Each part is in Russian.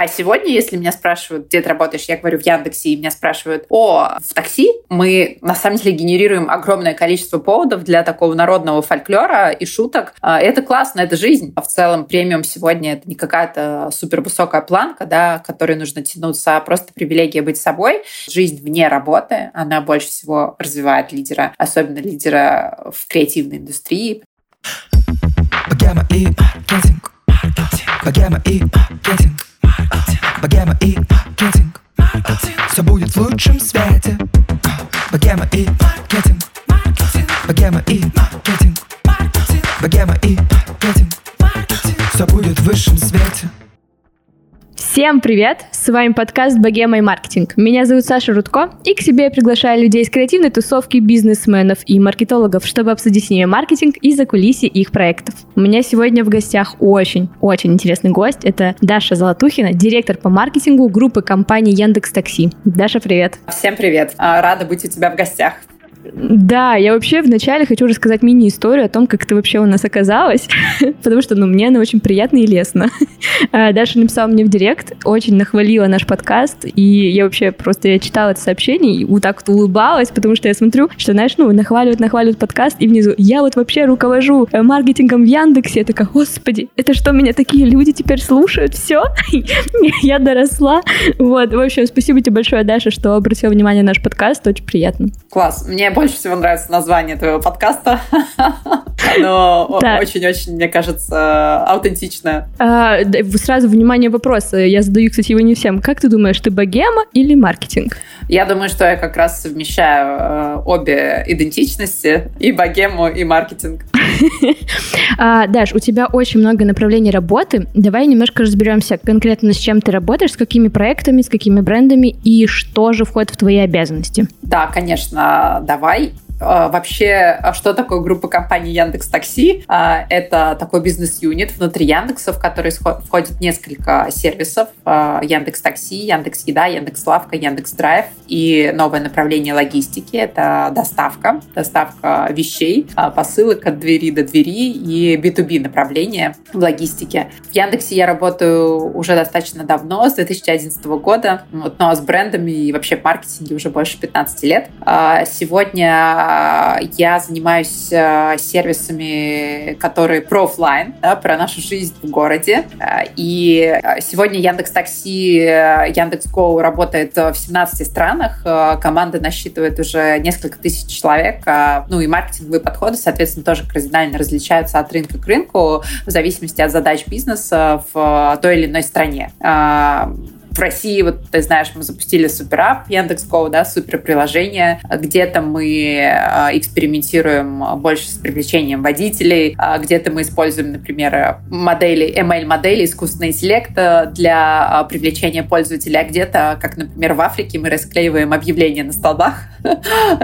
А сегодня, если меня спрашивают, где ты работаешь, я говорю в Яндексе, и меня спрашивают в такси, мы на самом деле генерируем огромное количество поводов для такого народного фольклора и шуток. Это классно, это жизнь. А в целом премиум сегодня это не какая-то супервысокая планка, да, к которой нужно тянуться, а просто привилегия быть собой. Жизнь вне работы, она больше всего развивает лидера, особенно лидера в креативной индустрии. Богема и маркетинг. Богема и маркетинг. Богема и маркетинг. Все будет в лучшем свете. Богема и маркетинг. Богема и маркетинг. Богема и маркетинг. Все будет в высшем свете. Всем привет! С вами подкаст «Богема и маркетинг». Меня зовут Саша Рудко, и к себе я приглашаю людей из креативной тусовки, бизнесменов и маркетологов, чтобы обсудить с ними маркетинг и закулисье их проектов. У меня сегодня в гостях очень интересный гость. Это Даша Золотухина, директор по маркетингу группы компании «Яндекс.Такси». Даша, привет! Всем привет! Рада быть у тебя в гостях. Да, я вообще вначале хочу рассказать мини-историю о том, как ты вообще у нас оказалась, потому что, мне она очень приятна и лестна. Даша написала мне в директ, очень нахвалила наш подкаст, и я вообще просто читала это сообщение и вот так вот улыбалась, потому что я смотрю, что, нахваливают подкаст, и внизу я вот вообще руковожу маркетингом в Яндексе. Я такая, господи, это что, меня такие люди теперь слушают? Все? Я доросла. Вот, в общем, спасибо тебе большое, Даша, что обратила внимание на наш подкаст, очень приятно. Класс, мне больше всего нравится название твоего подкаста. Оно очень-очень, мне кажется, аутентично. Сразу, внимание, вопрос. Я задаю, кстати, его не всем. Как ты думаешь, ты богема или маркетинг? Я думаю, что я как раз совмещаю обе идентичности, и богему, и маркетинг. Даш, у тебя очень много направлений работы. Давай немножко разберемся конкретно, с чем ты работаешь, с какими проектами, с какими брендами, и что же входит в твои обязанности. Да, конечно, давай. Вообще, что такое группа компаний Яндекс.Такси? Это такой бизнес-юнит внутри Яндекса, в который входит несколько сервисов. Яндекс.Такси, Яндекс.Еда, Яндекс.Лавка, Яндекс.Драйв. И новое направление логистики – это доставка. Доставка вещей, посылок от двери до двери и B2B направление в логистике. В Яндексе я работаю уже достаточно давно, с 2011 года. Но с брендами и вообще в маркетинге уже больше 15 лет. Сегодня я занимаюсь сервисами, которые про офлайн, да, про нашу жизнь в городе. И сегодня Яндекс.Такси, Яндекс.Го работает в 17 странах. Команда насчитывает уже несколько тысяч человек. Ну и маркетинговые подходы, соответственно, тоже кардинально различаются от рынка к рынку в зависимости от задач бизнеса в той или иной стране. В России, вот ты знаешь, мы запустили SuperApp, Яндекс.Го, да, суперприложение. Где-то мы экспериментируем больше с привлечением водителей, где-то мы используем, например, модели, ML-модели, искусственный интеллект для привлечения пользователя, а где-то, как, например, в Африке, мы расклеиваем объявления на столбах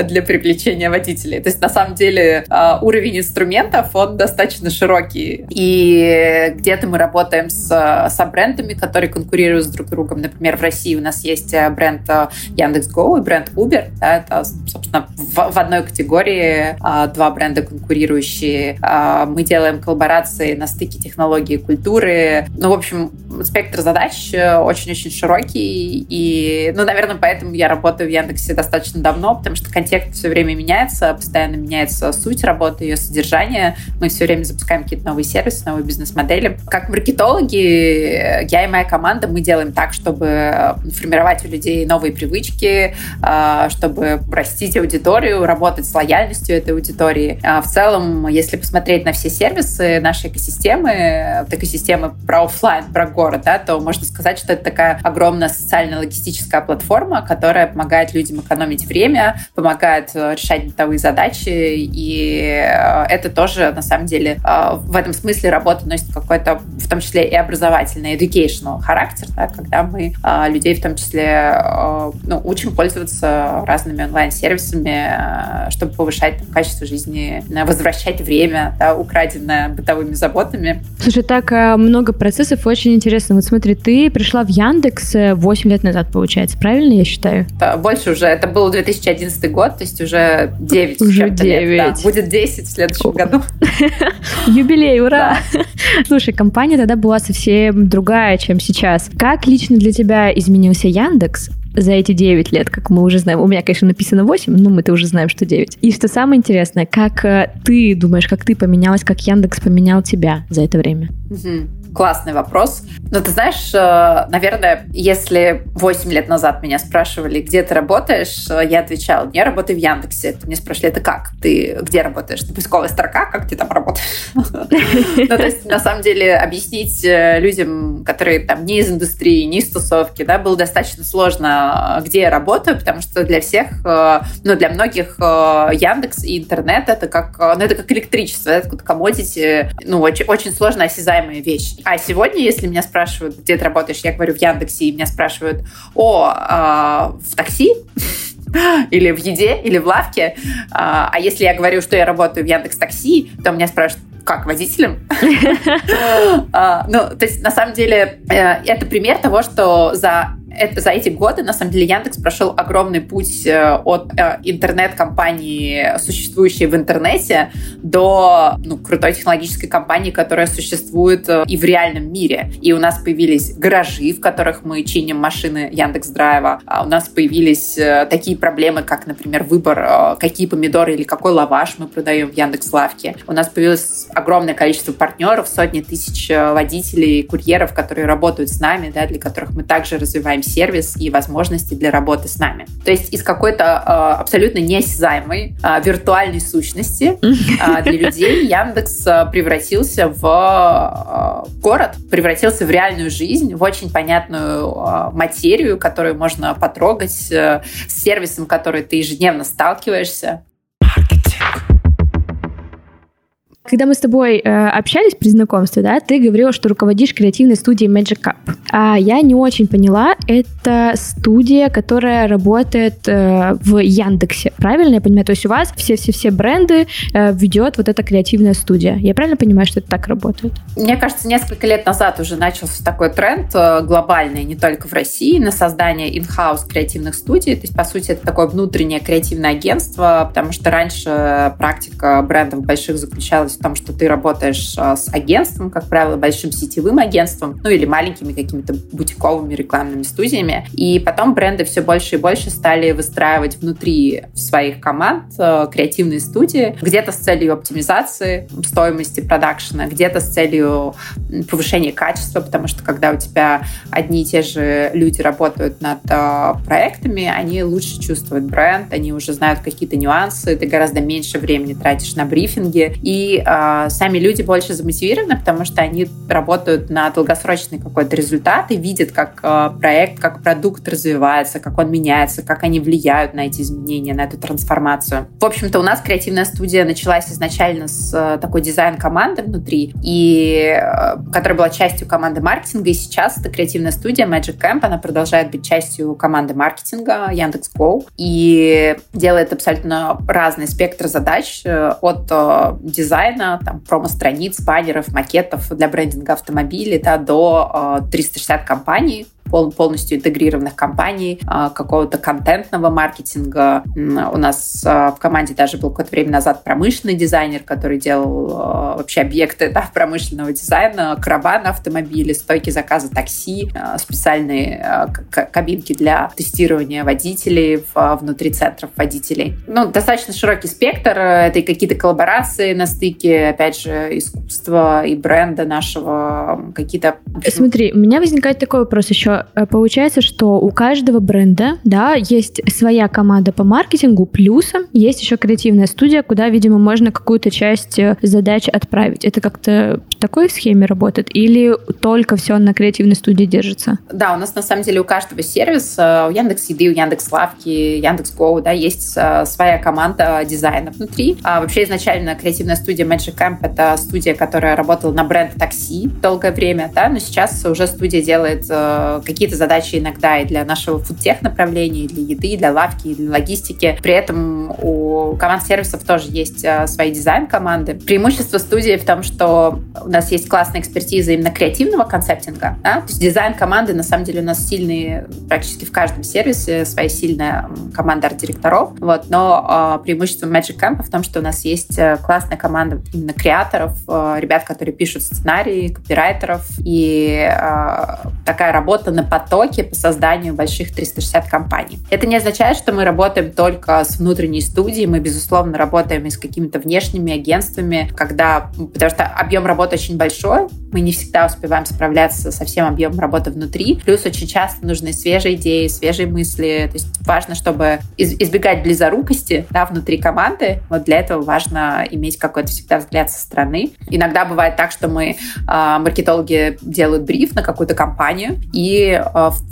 для привлечения водителей. То есть, на самом деле, уровень инструментов, он достаточно широкий. И где-то мы работаем со брендами, которые конкурируют с друг другом. Например, в России у нас есть бренд Яндекс.Го и бренд Uber. Да, это, собственно, в одной категории два бренда конкурирующие. Мы делаем коллаборации на стыке технологии и культуры. Ну, в общем, спектр задач очень-очень широкий. И, наверное, поэтому я работаю в Яндексе достаточно давно, потому что контекст все время меняется, постоянно меняется суть работы, ее содержание. Мы все время запускаем какие-то новые сервисы, новые бизнес-модели. Как маркетологи, я и моя команда, мы делаем так, чтобы формировать у людей новые привычки, чтобы растить аудиторию, работать с лояльностью этой аудитории. В целом, если посмотреть на все сервисы нашей экосистемы, экосистемы про офлайн, про город, да, то можно сказать, что это такая огромная социально-логистическая платформа, которая помогает людям экономить время, помогает решать бытовые задачи, и это тоже, на самом деле, в этом смысле работа носит какой-то, в том числе и образовательный, educational характер, да, когда мы мы людей в том числе учим пользоваться разными онлайн-сервисами, чтобы повышать качество жизни, возвращать время, украденное бытовыми заботами. Слушай, так много процессов, очень интересно. Вот смотри, ты пришла в Яндекс 8 лет назад, получается, правильно я считаю? Больше уже, это был 2011 год, то есть уже 9. Уже 9. Лет, да. Будет 10 в следующем году. Юбилей, ура! Слушай, компания тогда была совсем другая, чем сейчас. Как лично для тебя изменился Яндекс за эти 9 лет, как мы уже знаем? У меня, конечно, написано 8, но мы-то уже знаем, что 9. И что самое интересное, как ты думаешь, как ты поменялась, как Яндекс поменял тебя за это время? Классный вопрос. Но ты знаешь, наверное, если 8 лет назад меня спрашивали, где ты работаешь, я отвечала: я работаю в Яндексе. Ты меня спрашивали: это как? Ты где работаешь? Ты поисковая строка? Как ты там работаешь? Ну, то есть, на самом деле, объяснить людям, которые там не из индустрии, не из тусовки, было достаточно сложно, где я работаю, потому что для всех, для многих Яндекс и интернет — это как электричество, это как commodity, очень сложно осязаемая вещь. А сегодня, если меня спрашивают, где ты работаешь, я говорю в Яндексе, и меня спрашивают, в такси? Или в еде? Или в лавке? А если я говорю, что я работаю в Яндекс.Такси, то меня спрашивают: как, водителем? То есть, на самом деле, это пример того, что за эти годы, на самом деле, Яндекс прошел огромный путь от интернет-компании, существующей в интернете, до крутой технологической компании, которая существует и в реальном мире. И у нас появились гаражи, в которых мы чиним машины Яндекс.Драйва. У нас появились такие проблемы, как, например, выбор, какие помидоры или какой лаваш мы продаем в Яндекс.Лавке. У нас появилось огромное количество партнеров, сотни тысяч водителей, курьеров, которые работают с нами, для которых мы также развиваем сервис и возможности для работы с нами. То есть из какой-то абсолютно неосязаемой виртуальной сущности для людей Яндекс превратился в город, превратился в реальную жизнь, в очень понятную материю, которую можно потрогать, с сервисом, который ты ежедневно сталкиваешься. Когда мы с тобой общались при знакомстве, ты говорила, что руководишь креативной студией Magic Camp. А я не очень поняла, это студия, которая работает в Яндексе. Правильно я понимаю? То есть у вас все-все-все бренды ведет вот эта креативная студия. Я правильно понимаю, что это так работает? Мне кажется, несколько лет назад уже начался такой тренд глобальный, не только в России, на создание in-house креативных студий. То есть, по сути, это такое внутреннее креативное агентство, потому что раньше практика брендов больших заключалась в том, что ты работаешь с агентством, как правило, большим сетевым агентством, или маленькими какими-то бутиковыми рекламными студиями. И потом бренды все больше и больше стали выстраивать внутри своих команд креативные студии, где-то с целью оптимизации стоимости продакшена, где-то с целью повышения качества, потому что когда у тебя одни и те же люди работают над проектами, они лучше чувствуют бренд, они уже знают какие-то нюансы, ты гораздо меньше времени тратишь на брифинги, и сами люди больше замотивированы, потому что они работают на долгосрочный какой-то результат и видят, как проект, как продукт развивается, как он меняется, как они влияют на эти изменения, на эту трансформацию. В общем-то, у нас креативная студия началась изначально с такой дизайн-команды внутри, которая была частью команды маркетинга, и сейчас эта креативная студия Magic Camp, она продолжает быть частью команды маркетинга Яндекс.Го и делает абсолютно разный спектр задач от дизайна, промо-страниц, баннеров, макетов для брендинга автомобилей, до 360 компаний, полностью интегрированных компаний, какого-то контентного маркетинга. У нас в команде даже был какое-то время назад промышленный дизайнер, который делал вообще объекты промышленного дизайна, караваны, автомобили, стойки заказа такси, специальные кабинки для тестирования водителей внутри центров водителей. Достаточно широкий спектр. Это и какие-то коллаборации на стыке, опять же, искусства и бренда нашего, какие-то... Смотри, у меня возникает такой вопрос еще. Получается, что у каждого бренда, есть своя команда по маркетингу, плюсом есть еще креативная студия, куда, видимо, можно какую-то часть задач отправить. Это как-то в такой схеме работает? Или только все на креативной студии держится? Да, у нас, на самом деле, у каждого сервиса, у Яндекс.Еды, у Яндекс.Лавки, Яндекс.Го, есть своя команда дизайна внутри. А вообще, изначально креативная студия Magic Camp — это студия, которая работала на бренд такси долгое время, но сейчас уже студия делает какие-то задачи иногда и для нашего фудтех направления, и для еды, и для лавки, и для логистики. При этом у команд сервисов тоже есть свои дизайн-команды. Преимущество студии в том, что у нас есть классная экспертиза именно креативного концептинга. Да? То есть дизайн-команды, на самом деле, у нас сильные практически в каждом сервисе, своя сильная команда арт-директоров. Вот. Но преимущество Magic Camp в том, что у нас есть классная команда именно креаторов, ребят, которые пишут сценарии, копирайтеров. И такая работа на потоке по созданию больших 360 компаний. Это не означает, что мы работаем только с внутренней студией. Мы, безусловно, работаем и с какими-то внешними агентствами, потому что объем работы очень большой. Мы не всегда успеваем справляться со всем объемом работы внутри. Плюс очень часто нужны свежие идеи, свежие мысли. То есть важно, чтобы избегать близорукости, да, внутри команды. Вот для этого важно иметь какой-то всегда взгляд со стороны. Иногда бывает так, что маркетологи делают бриф на какую-то компанию, и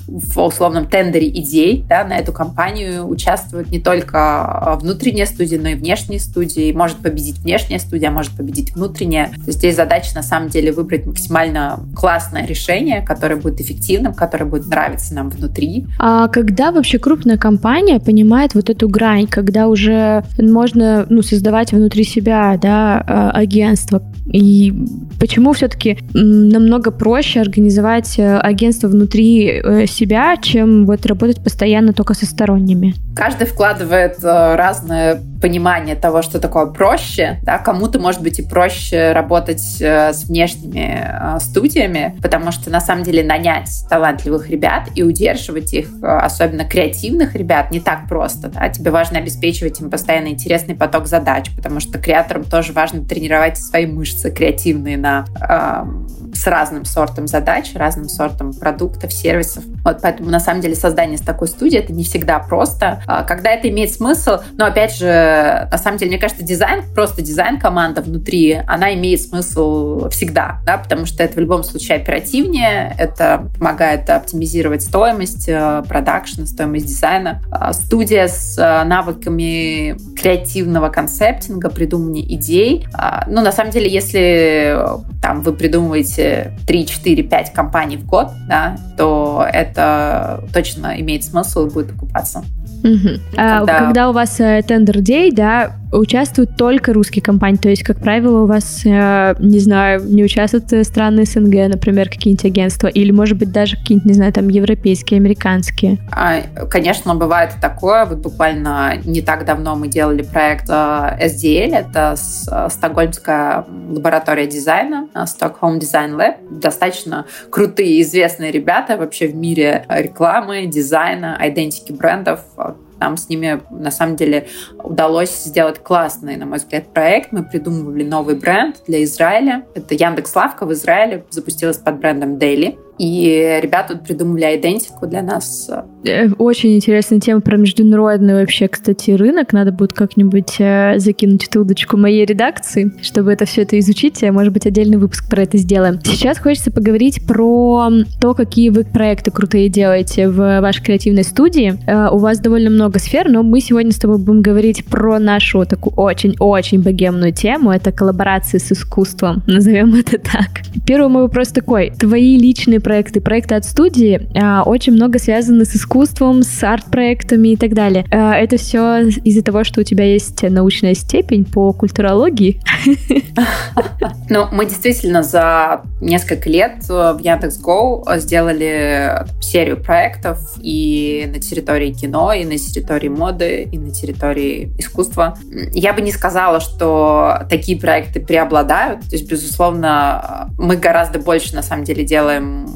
в условном тендере идей, да, на эту компанию участвуют не только внутренняя студия, но и внешние студии. Может победить внешняя студия, может победить внутренняя. То есть здесь задача, на самом деле, выбрать максимально классное решение, которое будет эффективным, которое будет нравиться нам внутри. А когда вообще крупная компания понимает вот эту грань, когда уже можно создавать внутри себя, да, агентство? И почему все-таки намного проще организовать агентство внутри себя, чем вот работать постоянно только со сторонними? Каждый вкладывает разное понимание того, что такое проще. Да? Кому-то, может быть, и проще работать с внешними студиями, потому что, на самом деле, нанять талантливых ребят и удерживать их, особенно креативных ребят, не так просто. Да? Тебе важно обеспечивать им постоянно интересный поток задач, потому что креаторам тоже важно тренировать свои мышцы креативные с разным сортом задач, разным сортом продуктов, сервисов. Вот, поэтому, на самом деле, создание такой студии — это не всегда просто. Когда это имеет смысл, но, опять же, на самом деле, мне кажется, дизайн-команда внутри, она имеет смысл всегда, да, потому что это в любом случае оперативнее, это помогает оптимизировать стоимость продакшена, стоимость дизайна. Студия с навыками креативного концептинга, придумывания идей. На самом деле, если вы придумываете 3-4-5 компаний в год, да, то это точно имеет смысл и будет окупаться. Угу. Когда у вас тендер-дей, да, участвуют только русские компании, то есть, как правило, у вас, не участвуют страны СНГ, например, какие-нибудь агентства, или, может быть, даже какие-нибудь, европейские, американские? Конечно, бывает такое. Вот буквально не так давно мы делали проект SDL, это Стокгольмская лаборатория дизайна, Stockholm Design Lab. Достаточно крутые, известные ребята вообще в мире рекламы, дизайна, идентики брендов. Нам с ними, на самом деле, удалось сделать классный, на мой взгляд, проект. Мы придумывали новый бренд для Израиля. Это Яндекс.Лавка в Израиле запустилась под брендом Daily. И ребята придумали айдентику для нас. Очень интересная тема про международный вообще, кстати, рынок. Надо будет как-нибудь закинуть тудочку моей редакции, чтобы все это изучить. Может быть, отдельный выпуск про это сделаем. Сейчас хочется поговорить про то, какие вы проекты крутые делаете в вашей креативной студии. У вас довольно много сфер, но мы сегодня с тобой будем говорить про нашу такую очень-очень богемную тему. Это коллаборации с искусством, назовем это так. Первый мой вопрос такой. Твои личные проекты от студии очень много связаны с искусством, с арт-проектами и так далее. Это все из-за того, что у тебя есть научная степень по культурологии? Мы действительно за несколько лет в Яндекс.Го сделали серию проектов и на территории кино, и на территории моды, и на территории искусства. Я бы не сказала, что такие проекты преобладают. То есть, безусловно, мы гораздо больше, на самом деле, делаем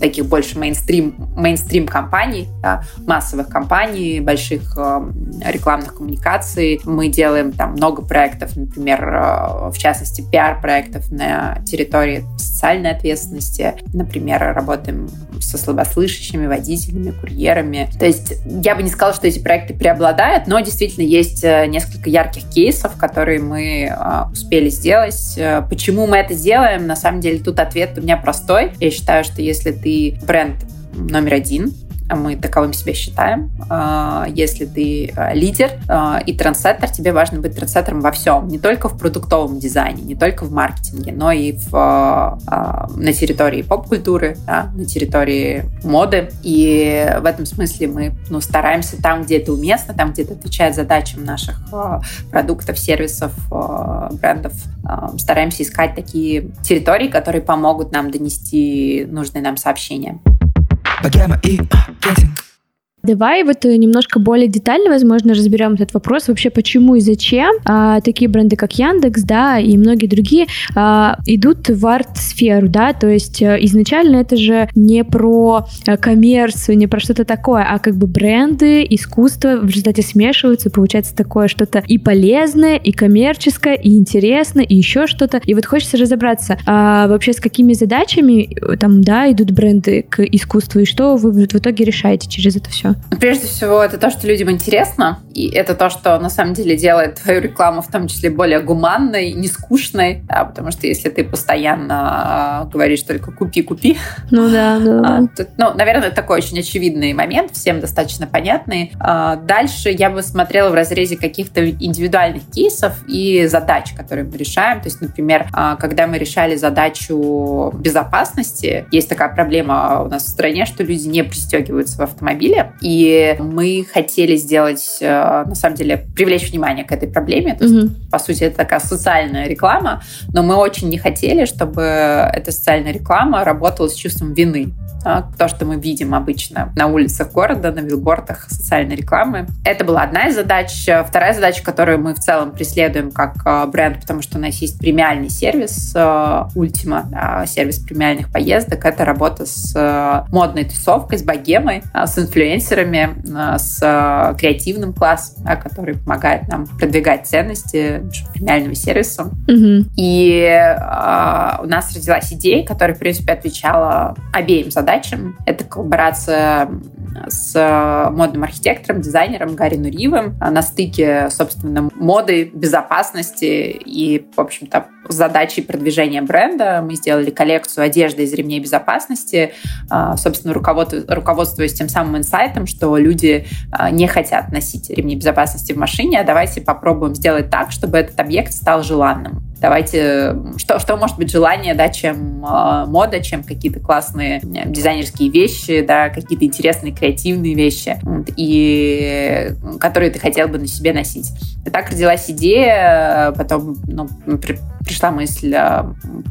таких больше мейнстрим компаний, да, массовых компаний, больших рекламных коммуникаций. Мы делаем много проектов, например, в частности, пиар-проектов на территории социальной ответственности. Например, работаем со слабослышащими, водителями, курьерами. То есть я бы не сказала, что эти проекты преобладают, но действительно есть несколько ярких кейсов, которые мы успели сделать. Почему мы это делаем? На самом деле тут ответ у меня простой. Я считаю, что если ты бренд номер 1, мы таковым себя считаем. Если ты лидер и трендсеттер, тебе важно быть трендсеттером во всем, не только в продуктовом дизайне, не только в маркетинге, но и на территории поп-культуры, да, на территории моды. И в этом смысле мы стараемся там, где это уместно, там, где это отвечает задачам наших продуктов, сервисов, брендов, стараемся искать такие территории, которые помогут нам донести нужные нам сообщения. Давай вот немножко более детально, возможно, разберем этот вопрос вообще, почему и зачем такие бренды, как Яндекс, да, и многие другие идут в арт-сферу, да, то есть изначально это же не про коммерцию, не про что-то такое, а как бы бренды, искусство в результате смешиваются, получается такое что-то и полезное, и коммерческое, и интересное, и еще что-то, и вот хочется разобраться вообще с какими задачами там, да, идут бренды к искусству, и что вы в итоге решаете через это все. Прежде всего, это то, что людям интересно, и это то, что на самом деле делает твою рекламу в том числе более гуманной, не скучной, да, потому что если ты постоянно говоришь только «купи-купи», наверное, такой очень очевидный момент, всем достаточно понятный. Дальше я бы смотрела в разрезе каких-то индивидуальных кейсов и задач, которые мы решаем. То есть, например, когда мы решали задачу безопасности, есть такая проблема у нас в стране, что люди не пристегиваются в автомобиле, и мы хотели сделать, на самом деле, привлечь внимание к этой проблеме. То есть, по сути, это такая социальная реклама, но мы очень не хотели, чтобы эта социальная реклама работала с чувством вины. То, что мы видим обычно на улицах города, на билбордах социальной рекламы. Это была одна из задач. Вторая задача, которую мы в целом преследуем как бренд, потому что у нас есть премиальный сервис Ultima, сервис премиальных поездок. Это работа с модной тусовкой, с богемой, с инфлюенсерами, с креативным классом, который помогает нам продвигать ценности премиального сервиса. И у нас родилась идея, которая, в принципе, отвечала обеим задачам. Это коллаборация с модным архитектором, дизайнером Гарри Нуриевым на стыке, собственно, моды, безопасности и, в общем-то, задачей продвижения бренда. Мы сделали коллекцию одежды из ремней безопасности, собственно, руководствуясь тем самым инсайтом, что люди не хотят носить ремни безопасности в машине, а давайте попробуем сделать так, чтобы этот объект стал желанным. Давайте, что может быть желание, да, чем мода, чем какие-то классные дизайнерские вещи, да, какие-то интересные креативные вещи, и которые ты хотел бы на себе носить. И так родилась идея, потом пришла мысль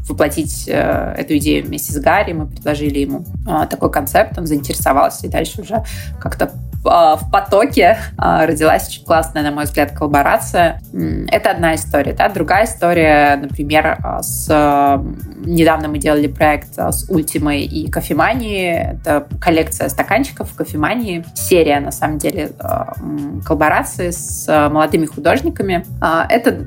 воплотить эту идею вместе с Гарри, мы предложили ему такой концепт, он заинтересовался, и дальше уже как-то в потоке родилась очень классная, на мой взгляд, коллаборация. Это одна история, да? Другая история, например, недавно мы делали проект с Ultima и Coffee Mania. Это коллекция стаканчиков Coffee Mania. Серия, на самом деле, коллаборации с молодыми художниками. Это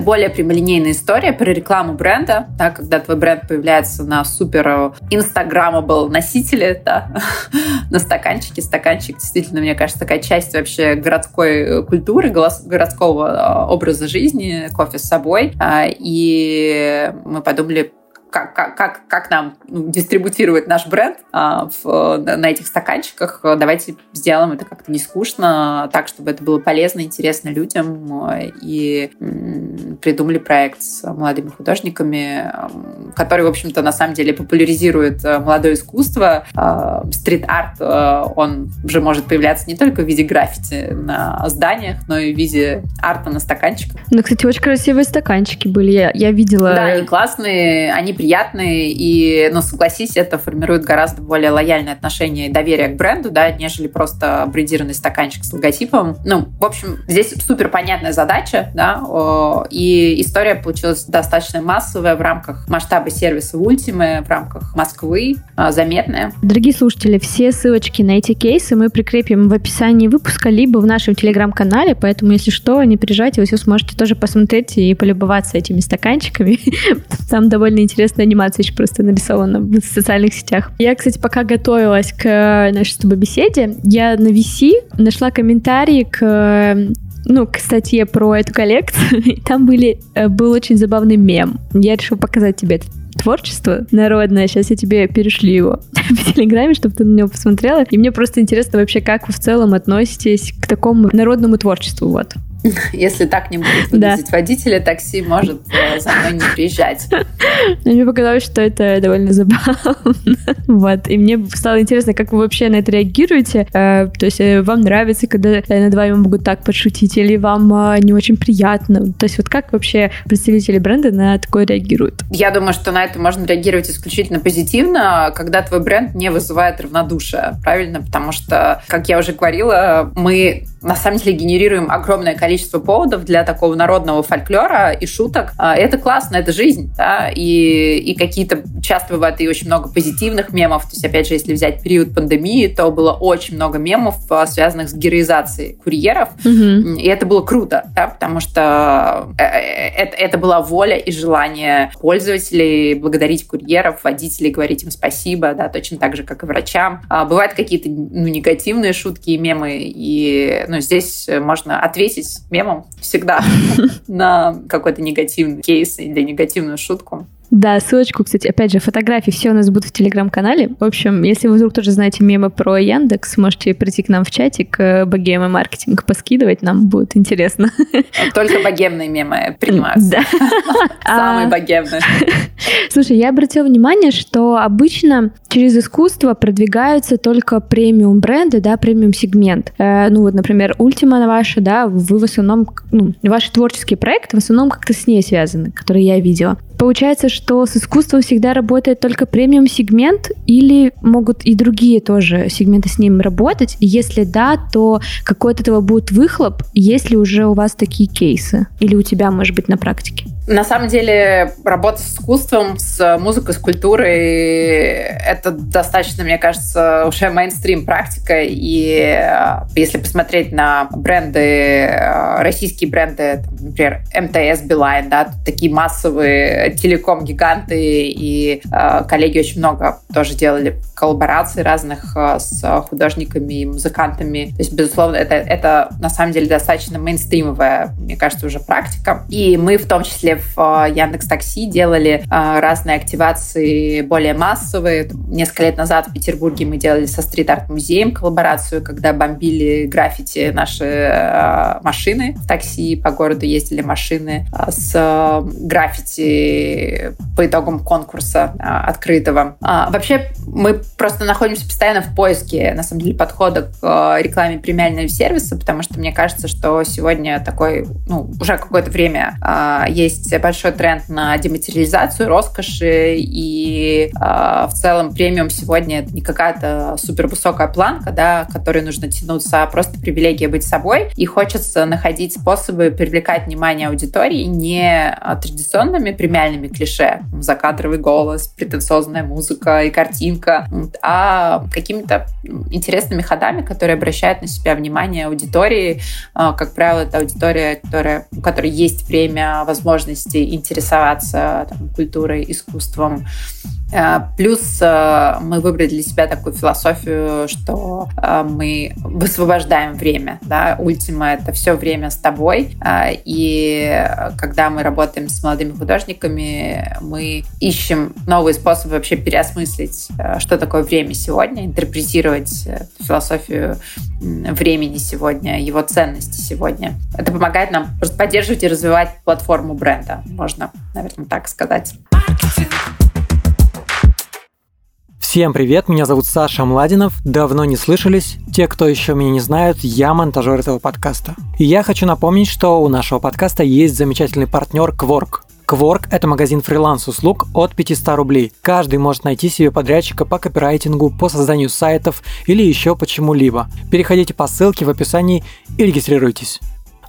более прямолинейная история про рекламу бренда, да, когда твой бренд появляется на супер инстаграмабл носителе, да, на стаканчике. Стаканчик действительно, мне кажется, такая часть вообще городской культуры, городского образа жизни, кофе с собой. И мы подумали, как нам дистрибутировать наш бренд на этих стаканчиках. Давайте сделаем это как-то не скучно, так, чтобы это было полезно, интересно людям. И придумали проект с молодыми художниками, который, в общем-то, на самом деле популяризирует молодое искусство. Стрит-арт, он уже может появляться не только в виде граффити на зданиях, но и в виде арта на стаканчиках. Ну, кстати, очень красивые стаканчики были. Я видела... Да, они классные, они приятные, и, согласись, это формирует гораздо более лояльное отношение и доверие к бренду, да, нежели просто брендированный стаканчик с логотипом. В общем, здесь супер понятная задача, да, и история получилась достаточно массовая в рамках масштаба сервиса Ultima, в рамках Москвы, заметная. Дорогие слушатели, все ссылочки на эти кейсы мы прикрепим в описании выпуска, либо в нашем телеграм-канале, поэтому, если что, не переживайте, вы все сможете тоже посмотреть и полюбоваться этими стаканчиками. Там довольно интересная анимация еще просто нарисована в социальных сетях. Я, кстати, пока готовилась к нашей с тобой беседе, я на VC нашла комментарий к статье про эту коллекцию, и там был очень забавный мем. Я решила показать тебе этот творчество народное. Сейчас я тебе перешлю его в Телеграме, чтобы ты на него посмотрела. И мне просто интересно вообще, как вы в целом относитесь к такому народному творчеству, вот. Если так не будет выглядеть водителя, такси может за мной не приезжать. Мне показалось, что это довольно забавно. Вот. И мне стало интересно, как вы вообще на это реагируете. То есть вам нравится, когда над вами могут так подшутить, или вам не очень приятно? То есть вот как вообще представители бренда на такое реагируют? Я думаю, что на это можно реагировать исключительно позитивно, когда твой бренд не вызывает равнодушия. Правильно? Потому что, как я уже говорила, мы на самом деле генерируем огромное количество поводов для такого народного фольклора и шуток. Это классно, это жизнь, да, и какие-то часто бывает и очень много позитивных мемов. То есть, опять же, если взять период пандемии, то было очень много мемов, связанных с героизацией курьеров. Угу. И это было круто, да, потому что это была воля и желание пользователей благодарить курьеров, водителей, говорить им спасибо, да, точно так же, как и врачам. Бывают какие-то, ну, негативные шутки и мемы, и, ну, здесь можно ответить мемом всегда на какой-то негативный кейс или негативную шутку. Да, ссылочку, кстати, опять же, фотографии все у нас будут в Телеграм-канале. В общем, если вы вдруг тоже знаете мемы про Яндекс, можете прийти к нам в чатик «Богема маркетинг», поскидывать, нам будет интересно. Только богемные мемы принимаются. Самые богемные. Слушай, я обратила внимание, что обычно через искусство продвигаются только премиум-бренды, да, премиум-сегмент. Ну вот, например, Ultima ваша, да, вы в основном, ну, ваши творческие проекты в основном как-то с ней связаны, которые я видела. Получается, что с искусством всегда работает только премиум-сегмент, или могут и другие тоже сегменты с ним работать? Если да, то какой от этого будет выхлоп, если уже у вас такие кейсы? Или у тебя, может быть, на практике? На самом деле, работа с искусством, с музыкой, с культурой — это достаточно, мне кажется, уже мейнстрим практика. И если посмотреть на бренды, российские бренды, например, МТС, Билайн, да, такие массовые телеком-гиганты, и коллеги очень много тоже делали коллабораций разных с художниками и музыкантами. То есть, безусловно, это на самом деле достаточно мейнстримовая, мне кажется, уже практика. И мы в том числе в Яндекс.Такси делали разные активации более массовые. Несколько лет назад в Петербурге мы делали со стрит-арт-музеем коллаборацию, когда бомбили граффити наши машины. В такси по городу ездили машины с граффити по итогам конкурса открытого. Вообще мы просто находимся постоянно в поиске, на самом деле, подхода к рекламе премиального сервиса, потому что мне кажется, что сегодня такой, ну, уже какое-то время есть большой тренд на дематериализацию роскоши, и в целом премиум сегодня — это не какая-то супервысокая планка, да, к которой нужно тянуться, а просто привилегия быть собой. И хочется находить способы привлекать внимание аудитории не традиционными премиальными клише, закадровый голос, претенциозная музыка и картинка, а какими-то интересными ходами, которые обращают на себя внимание аудитории. Как правило, это аудитория, у которой есть время, возможности интересоваться там культурой, искусством. Плюс мы выбрали для себя такую философию, что мы высвобождаем время. Да? Ultima — это все время с тобой. И когда мы работаем с молодыми художниками, мы ищем новые способы вообще переосмыслить, что такое время сегодня, интерпретировать философию времени сегодня, его ценности сегодня. Это помогает нам просто поддерживать и развивать платформу бренда, можно, наверное, так сказать. Всем привет, меня зовут Саша Младинов, давно не слышались, те, кто еще меня не знают, я монтажер этого подкаста. И я хочу напомнить, что у нашего подкаста есть замечательный партнер Kwork. Kwork — это магазин фриланс-услуг от 500 рублей. Каждый может найти себе подрядчика по копирайтингу, по созданию сайтов или еще почему-либо. Переходите по ссылке в описании и регистрируйтесь.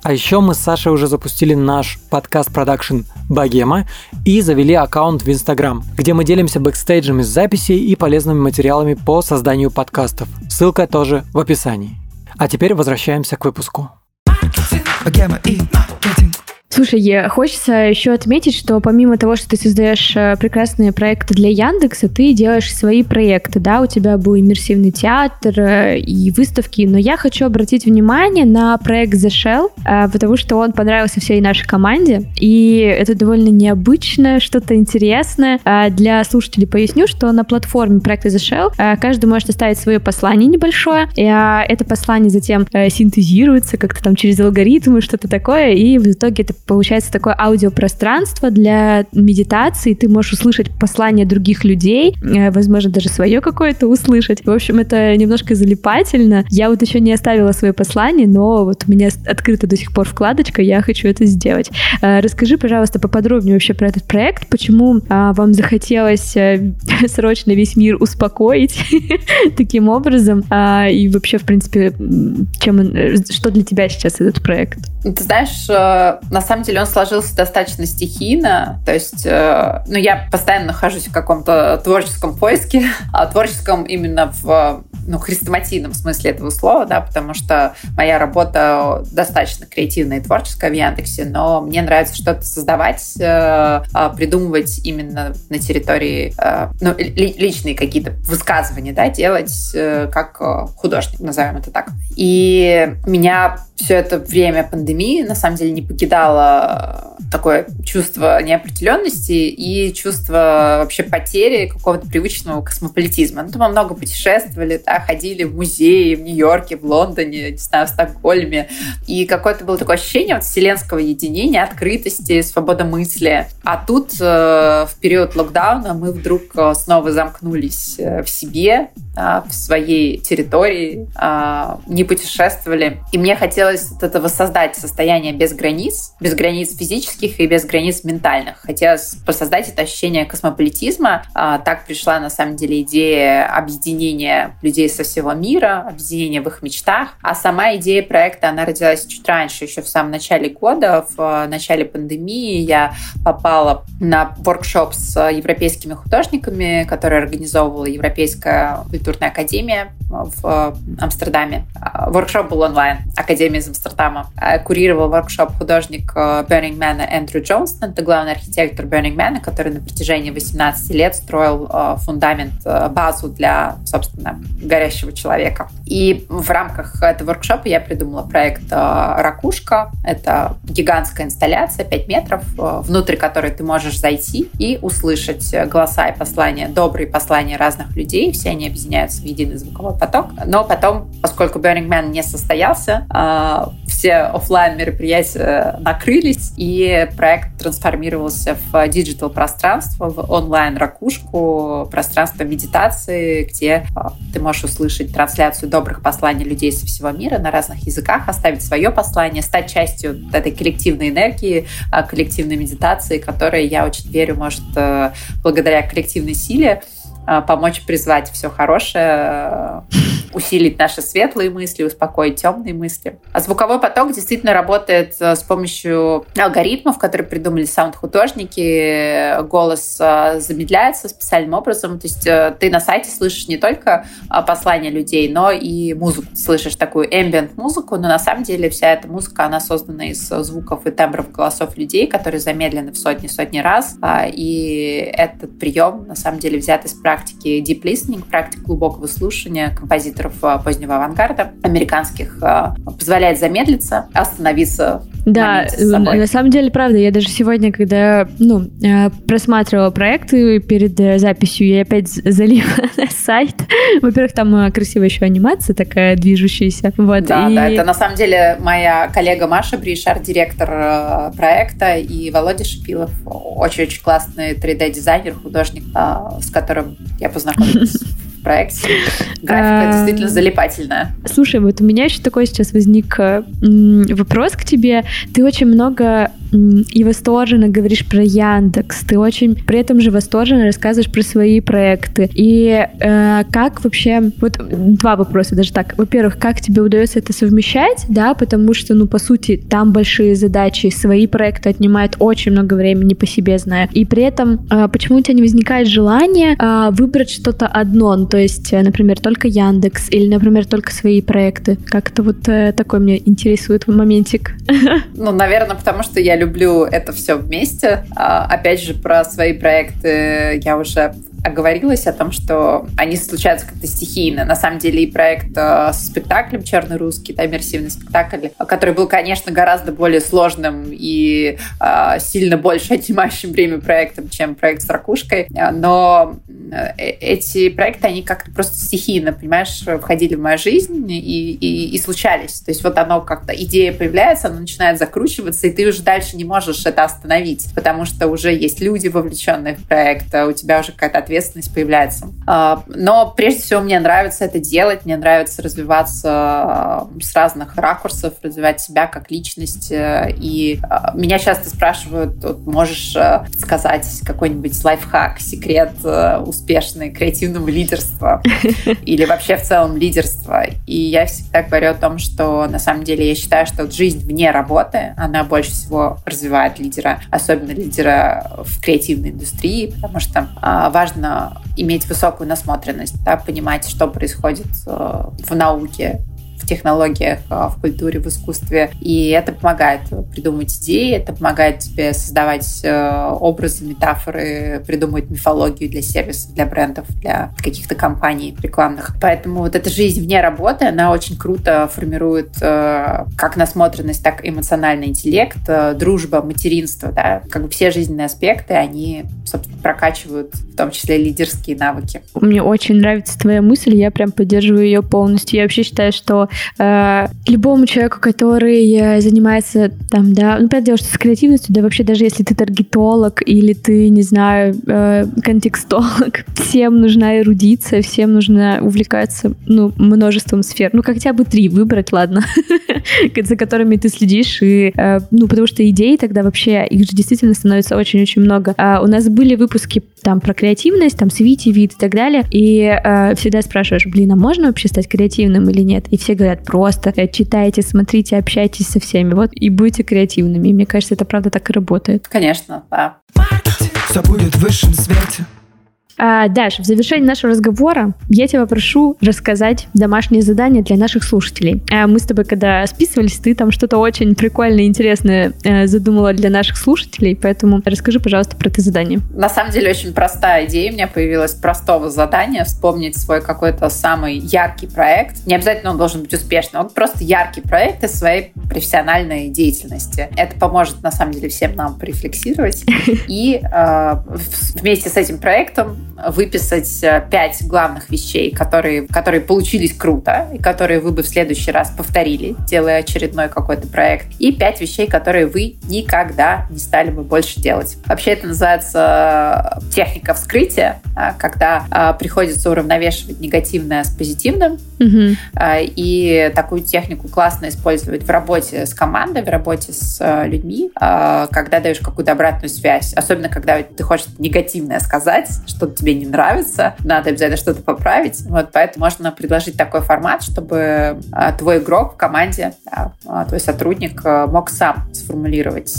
А еще мы с Сашей уже запустили наш подкаст-продакшн «Богема» и завели аккаунт в Instagram, где мы делимся бэкстейджем из записей и полезными материалами по созданию подкастов. Ссылка тоже в описании. А теперь возвращаемся к выпуску. Слушай, хочется еще отметить, что помимо того, что ты создаешь прекрасные проекты для Яндекса, ты делаешь свои проекты, да, у тебя был иммерсивный театр и выставки, но я хочу обратить внимание на проект The Shell, потому что он понравился всей нашей команде, и это довольно необычно, что-то интересное. Для слушателей поясню, что на платформе проекта The Shell каждый может оставить свое послание небольшое, и это послание затем синтезируется как-то там через алгоритмы, что-то такое, и в итоге это получается такое аудиопространство для медитации, ты можешь услышать послания других людей, возможно, даже свое какое-то услышать. В общем, это немножко залипательно. Я вот еще не оставила свое послание, но вот у меня открыта до сих пор вкладочка, я хочу это сделать. Расскажи, пожалуйста, поподробнее вообще про этот проект, почему вам захотелось срочно весь мир успокоить таким образом, и вообще, в принципе, что для тебя сейчас этот проект? Ты знаешь, на самом деле он сложился достаточно стихийно, то есть, ну, я постоянно нахожусь в каком-то творческом поиске, творческом именно в, ну, хрестоматийном смысле этого слова, да, потому что моя работа достаточно креативная и творческая в Яндексе, но мне нравится что-то создавать, придумывать именно на территории, ну, личные какие-то высказывания, да, делать как художник, назовем это так. И меня все это время пандемии, на самом деле, не покидало такое чувство неопределенности и чувство вообще потери какого-то привычного космополитизма. Ну, мы много путешествовали, да, ходили в музеи в Нью-Йорке, в Лондоне, не знаю, в Стокгольме. И какое-то было такое ощущение вот вселенского единения, открытости, свободомыслия. А тут в период локдауна мы вдруг снова замкнулись в себе, в своей территории, не путешествовали. И мне хотелось от этого создать состояние без границ физических и без границ ментальных. Хотелось создать это ощущение космополитизма. Так пришла, на самом деле, идея объединения людей со всего мира, объединения в их мечтах. А сама идея проекта, она родилась чуть раньше, еще в самом начале года, в начале пандемии. Я попала на воркшоп с европейскими художниками, которые организовывала Европейская культурная академия в Амстердаме. Воркшоп был онлайн. Академия из Амстердама. Курировал воркшоп художник Burning Man Эндрю Джонсон. Это главный архитектор Burning Man, который на протяжении 18 лет строил фундамент, базу для, собственно, горящего человека. И в рамках этого воркшопа я придумала проект «Ракушка». Это гигантская инсталляция, 5 метров, внутрь которой ты можешь зайти и услышать голоса и послания, добрые послания разных людей. Все они объединяются в единый звуковой поток. Но потом, поскольку Burning Man не состоялся, все офлайн мероприятия накрылись, и проект трансформировался в диджитал-пространство, в онлайн-ракушку, пространство медитации, где ты можешь услышать трансляцию добрых посланий людей со всего мира на разных языках, оставить свое послание, стать частью этой коллективной энергии, коллективной медитации, которая, я очень верю, может благодаря коллективной силе помочь призвать все хорошее, усилить наши светлые мысли, успокоить темные мысли. А звуковой поток действительно работает с помощью алгоритмов, которые придумали саунд-художники. Голос замедляется специальным образом. То есть ты на сайте слышишь не только послания людей, но и музыку. Слышишь такую эмбиент-музыку, но на самом деле вся эта музыка, она создана из звуков и тембров голосов людей, которые замедлены в сотни-сотни раз. И этот прием, на самом деле, взят из практики deep listening, практик глубокого слушания композитора позднего авангарда американских, позволяет замедлиться, остановиться. Да, на самом деле, правда, я даже сегодня, когда, ну, просматривала проекты перед записью, я опять залила на сайт. Во-первых, там красивая еще анимация такая движущаяся. Вот, да, и... да, это на самом деле моя коллега Маша Бришар, директор проекта, и Володя Шипилов, очень-очень классный 3D-дизайнер, художник, с которым я познакомилась в проекте. Графика действительно залипательная. Слушай, вот у меня еще такой сейчас возник вопрос к тебе. Ты очень много и восторженно говоришь про Яндекс, ты очень при этом же восторженно рассказываешь про свои проекты. И как вообще... Вот два вопроса даже так. Во-первых, как тебе удается это совмещать, да, потому что, ну, по сути, там большие задачи, свои проекты отнимают очень много времени, по себе знаю. И при этом почему у тебя не возникает желание выбрать что-то одно? То есть, например, только Яндекс или, например, только свои проекты. Как-то вот такой меня интересует моментик. Ну, наверное, потому что я люблю это все вместе. Опять же, про свои проекты я уже оговорилась о том, что они случаются как-то стихийно. На самом деле и проект с спектаклем «Черный русский», да, иммерсивный спектакль, который был, конечно, гораздо более сложным и сильно больше отнимающим время проектом, чем проект с ракушкой. Но эти проекты, они как-то просто стихийно, понимаешь, входили в мою жизнь и случались. То есть вот оно как-то, идея появляется, она начинает закручиваться, и ты уже дальше не можешь это остановить, потому что уже есть люди, вовлеченные в проект, у тебя уже какая-то ответственность появляется. Но прежде всего мне нравится это делать, мне нравится развиваться с разных ракурсов, развивать себя как личность. И меня часто спрашивают, можешь подсказать какой-нибудь лайфхак, секрет успешного креативного лидерства или вообще в целом лидерства. И я всегда говорю о том, что на самом деле я считаю, что жизнь вне работы, она больше всего развивает лидера, особенно лидера в креативной индустрии, потому что важно иметь высокую насмотренность, да, понимать, что происходит в науке, в технологиях, в культуре, в искусстве. И это помогает придумать идеи, это помогает тебе создавать образы, метафоры, придумывать мифологию для сервисов, для брендов, для каких-то компаний рекламных. Поэтому вот эта жизнь вне работы, она очень круто формирует как насмотренность, так и эмоциональный интеллект, дружба, материнство. Да? Как бы все жизненные аспекты, они, собственно, прокачивают в том числе лидерские навыки. Мне очень нравится твоя мысль, я прям поддерживаю ее полностью. Я вообще считаю, что любому человеку, который занимается там, да, ну, понятное дело, что с креативностью, да, вообще даже если ты таргетолог или ты, не знаю, контекстолог, всем нужна эрудиция, всем нужно увлекаться, ну, множеством сфер. Ну, хотя бы 3 выбрать, ладно, за которыми ты следишь, и, ну, потому что идей тогда вообще, их же действительно становится очень-очень много. У нас были выпуски там про креативность, там с Вити, Вит и так далее, и всегда спрашиваешь, блин, а можно вообще стать креативным или нет? И все говорят, просто читайте, смотрите, общайтесь со всеми, вот, и будете креативными. И мне кажется, это правда так и работает. Конечно, да. Все будет в высшем свете. Даш, в завершении нашего разговора я тебя прошу рассказать домашнее задание для наших слушателей. Мы с тобой когда списывались, ты там что-то очень прикольное и интересное задумала для наших слушателей, поэтому расскажи, пожалуйста, про это задание. На самом деле очень простая идея у меня появилась, простого задания: вспомнить свой какой-то самый яркий проект. Не обязательно он должен быть успешным, он просто яркий проект из своей профессиональной деятельности. Это поможет, на самом деле, всем нам порефлексировать и вместе с этим проектом выписать 5 главных вещей, которые получились круто и которые вы бы в следующий раз повторили, делая очередной какой-то проект, и 5 вещей, которые вы никогда не стали бы больше делать. Вообще это называется техника вскрытия, когда приходится уравновешивать негативное с позитивным. Угу. И такую технику классно использовать в работе с командой, в работе с людьми, когда даешь какую-то обратную связь, особенно когда ты хочешь негативное сказать, что тебе не нравится, надо обязательно что-то поправить. Вот, поэтому можно предложить такой формат, чтобы твой игрок в команде, да, твой сотрудник мог сам сформулировать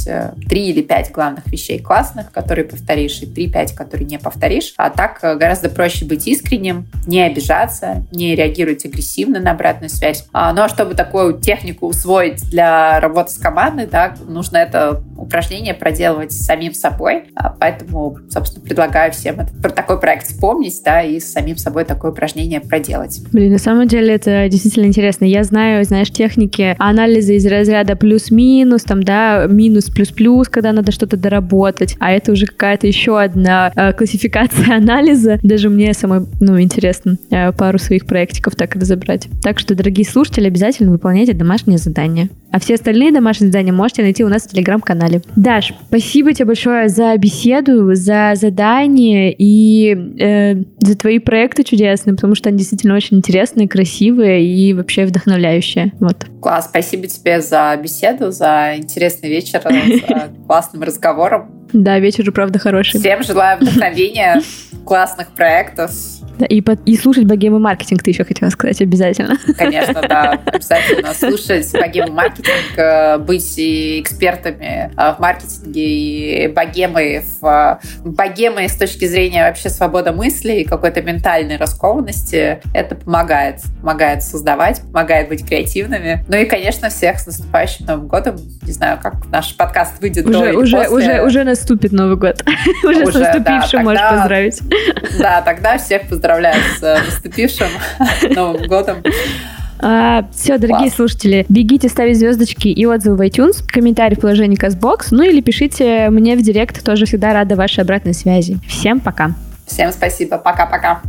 3 или 5 главных вещей классных, которые повторишь, и 3-5, которые не повторишь. А так гораздо проще быть искренним, не обижаться, не реагировать агрессивно на обратную связь. Ну, а чтобы такую технику усвоить для работы с командой, да, нужно это упражнение проделывать самим собой. Поэтому, собственно, предлагаю всем это про такой проект вспомнить, да, и с самим собой такое упражнение проделать. Блин, на самом деле это действительно интересно. Я знаю, знаешь, техники анализа из разряда плюс-минус, там, да, минус плюс-плюс, когда надо что-то доработать, а это уже какая-то еще одна классификация анализа. Даже мне самой, ну, интересно пару своих проектиков так разобрать. Так что, дорогие слушатели, обязательно выполняйте домашнее задание. А все остальные домашние задания можете найти у нас в Телеграм-канале. Даш, спасибо тебе большое за беседу, за задание и за твои проекты чудесные, потому что они действительно очень интересные, красивые и вообще вдохновляющие. Вот. Класс, спасибо тебе за беседу, за интересный вечер, за классным разговором. Да, вечер, правда, хороший. Всем желаю вдохновения, классных проектов, Да, и слушать богемы маркетинг, ты еще хотела сказать, обязательно. Конечно, да, обязательно слушать богемы маркетинг, быть экспертами в маркетинге и богемы с точки зрения вообще свободы мысли и какой-то ментальной раскованности. Это помогает создавать, помогает быть креативными. Ну и, конечно, всех с наступающим Новым годом. Не знаю, как наш подкаст выйдет до или после. Уже наступит Новый год. Уже с наступившим можешь поздравить. Да, тогда всех поздравляю с наступившим Новым годом. Все, дорогие слушатели, бегите ставить звездочки и отзывы в iTunes, комментарии в приложении Castbox, ну или пишите мне в директ, тоже всегда рада вашей обратной связи. Всем пока. Всем спасибо, пока-пока.